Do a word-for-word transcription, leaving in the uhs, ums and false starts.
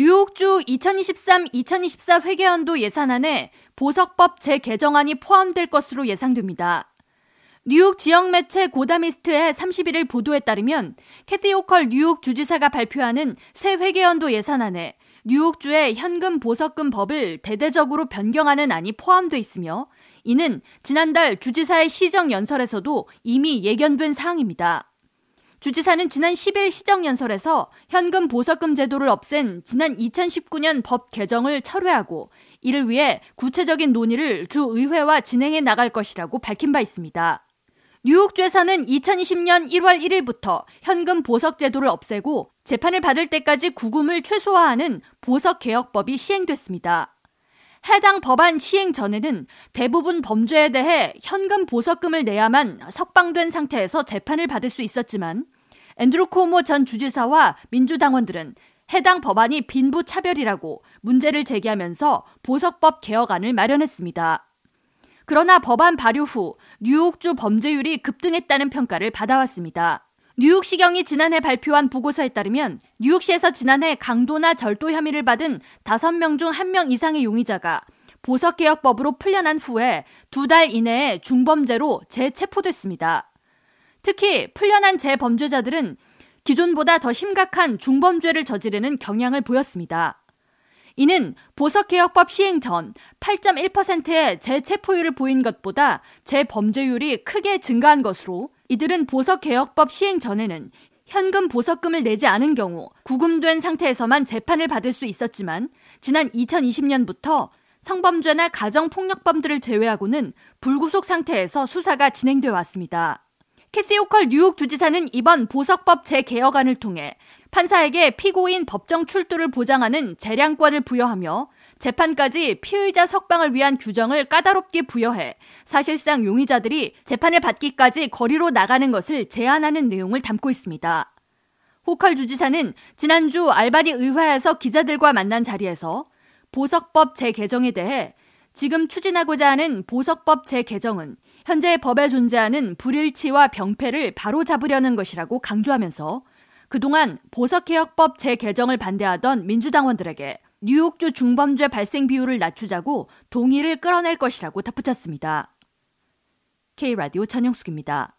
뉴욕주 이천이십삼 이천이십사 회계연도 예산안에 보석법 재개정안이 포함될 것으로 예상됩니다. 뉴욕 지역 매체 고다미스트의 삼십일일 보도에 따르면 캐티 호컬 뉴욕 주지사가 발표하는 새 회계연도 예산안에 뉴욕주의 현금 보석금 법을 대대적으로 변경하는 안이 포함돼 있으며 이는 지난달 주지사의 시정연설에서도 이미 예견된 사항입니다. 주지사는 지난 십일 시정연설에서 현금 보석금 제도를 없앤 지난 이천십구 년 법 개정을 철회하고 이를 위해 구체적인 논의를 주의회와 진행해 나갈 것이라고 밝힌 바 있습니다. 뉴욕주에서는 이천이십 년 일월 일일부터 현금 보석 제도를 없애고 재판을 받을 때까지 구금을 최소화하는 보석개혁법이 시행됐습니다. 해당 법안 시행 전에는 대부분 범죄에 대해 현금 보석금을 내야만 석방된 상태에서 재판을 받을 수 있었지만 앤드루 쿠오모 전 주지사와 민주당원들은 해당 법안이 빈부차별이라고 문제를 제기하면서 보석법 개혁안을 마련했습니다. 그러나 법안 발효 후 뉴욕주 범죄율이 급등했다는 평가를 받아왔습니다. 뉴욕시경이 지난해 발표한 보고서에 따르면 뉴욕시에서 지난해 강도나 절도 혐의를 받은 다섯 명 중 한 명 이상의 용의자가 보석개혁법으로 풀려난 후에 두 달 이내에 중범죄로 재체포됐습니다. 특히 풀려난 재범죄자들은 기존보다 더 심각한 중범죄를 저지르는 경향을 보였습니다. 이는 보석개혁법 시행 전 팔 점 일 퍼센트의 재체포율을 보인 것보다 재범죄율이 크게 증가한 것으로 이들은 보석개혁법 시행 전에는 현금 보석금을 내지 않은 경우 구금된 상태에서만 재판을 받을 수 있었지만 지난 이천이십 년부터 성범죄나 가정폭력범들을 제외하고는 불구속 상태에서 수사가 진행돼 왔습니다. 캐티 호컬 뉴욕 주지사는 이번 보석법 재개혁안을 통해 판사에게 피고인 법정 출두를 보장하는 재량권을 부여하며 재판까지 피의자 석방을 위한 규정을 까다롭게 부여해 사실상 용의자들이 재판을 받기까지 거리로 나가는 것을 제한하는 내용을 담고 있습니다. 호컬 주지사는 지난주 알바니 의회에서 기자들과 만난 자리에서 보석법 재개정에 대해 지금 추진하고자 하는 보석법 재개정은 현재 법에 존재하는 불일치와 병폐를 바로잡으려는 것이라고 강조하면서 그동안 보석개혁법 재개정을 반대하던 민주당원들에게 뉴욕주 중범죄 발생 비율을 낮추자고 동의를 끌어낼 것이라고 덧붙였습니다. K 라디오 전영숙입니다.